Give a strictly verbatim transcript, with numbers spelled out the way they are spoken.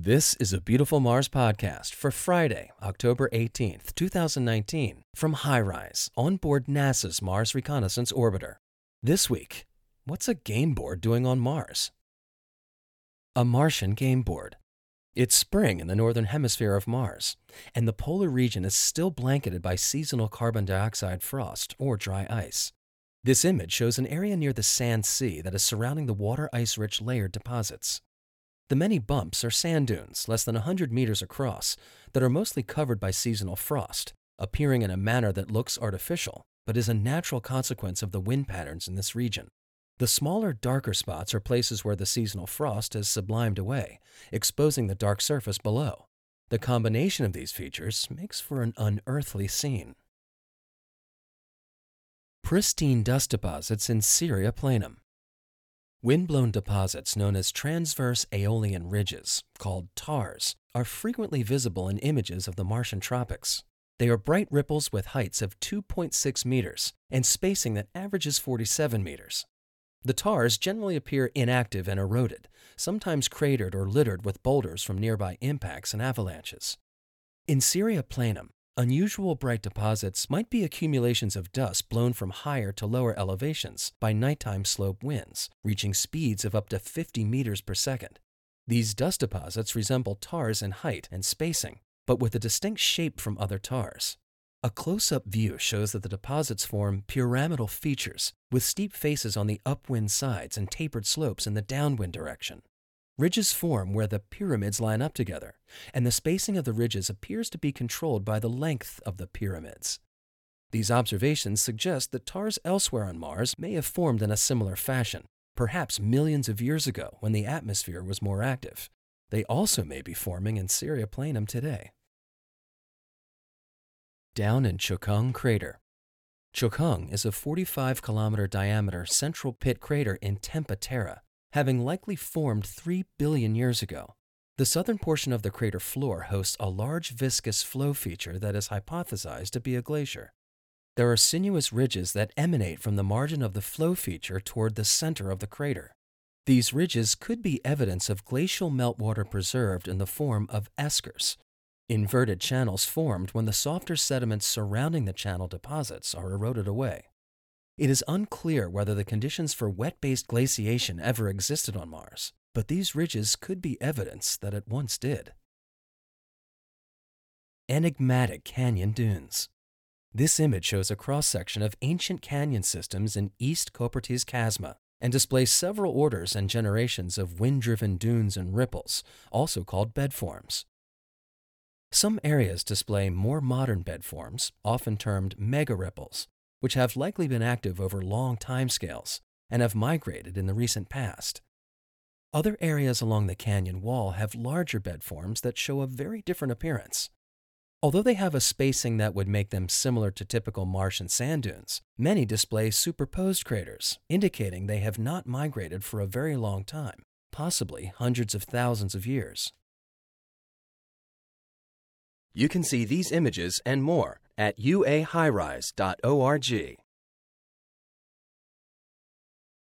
This is a Beautiful Mars podcast for Friday, October eighteenth, two thousand nineteen, from HiRISE on board NASA's Mars Reconnaissance Orbiter. This week, what's a game board doing on Mars? A Martian game board. It's spring in the northern hemisphere of Mars, and the polar region is still blanketed by seasonal carbon dioxide frost or dry ice. This image shows an area near the sand sea that is surrounding the water ice-rich layered deposits. The many bumps are sand dunes, less than one hundred meters across, that are mostly covered by seasonal frost, appearing in a manner that looks artificial, but is a natural consequence of the wind patterns in this region. The smaller, darker spots are places where the seasonal frost has sublimed away, exposing the dark surface below. The combination of these features makes for an unearthly scene. Pristine dust deposits in Syria Planum. Wind-blown deposits known as transverse aeolian ridges, called TARs, are frequently visible in images of the Martian tropics. They are bright ripples with heights of two point six meters and spacing that averages forty-seven meters. The TARs generally appear inactive and eroded, sometimes cratered or littered with boulders from nearby impacts and avalanches. In Syria Planum, unusual bright deposits might be accumulations of dust blown from higher to lower elevations by nighttime slope winds, reaching speeds of up to fifty meters per second. These dust deposits resemble TARs in height and spacing, but with a distinct shape from other TARs. A close-up view shows that the deposits form pyramidal features with steep faces on the upwind sides and tapered slopes in the downwind direction. Ridges form where the pyramids line up together, and the spacing of the ridges appears to be controlled by the length of the pyramids. These observations suggest that TARs elsewhere on Mars may have formed in a similar fashion, perhaps millions of years ago when the atmosphere was more active. They also may be forming in Syria Planum today. Down in Chukhung Crater. Chukhung is a forty-five kilometer diameter central pit crater in Tempa Terra, having likely formed three billion years ago. The southern portion of the crater floor hosts a large viscous flow feature that is hypothesized to be a glacier. There are sinuous ridges that emanate from the margin of the flow feature toward the center of the crater. These ridges could be evidence of glacial meltwater preserved in the form of eskers, inverted channels formed when the softer sediments surrounding the channel deposits are eroded away. It is unclear whether the conditions for wet-based glaciation ever existed on Mars, but these ridges could be evidence that it once did. Enigmatic canyon dunes. This image shows a cross-section of ancient canyon systems in East Coprates Chasma and displays several orders and generations of wind-driven dunes and ripples, also called bedforms. Some areas display more modern bedforms, often termed mega-ripples, which have likely been active over long timescales and have migrated in the recent past. Other areas along the canyon wall have larger bedforms that show a very different appearance. Although they have a spacing that would make them similar to typical Martian sand dunes, many display superposed craters, indicating they have not migrated for a very long time, possibly hundreds of thousands of years. You can see these images and more at u a hirise dot org.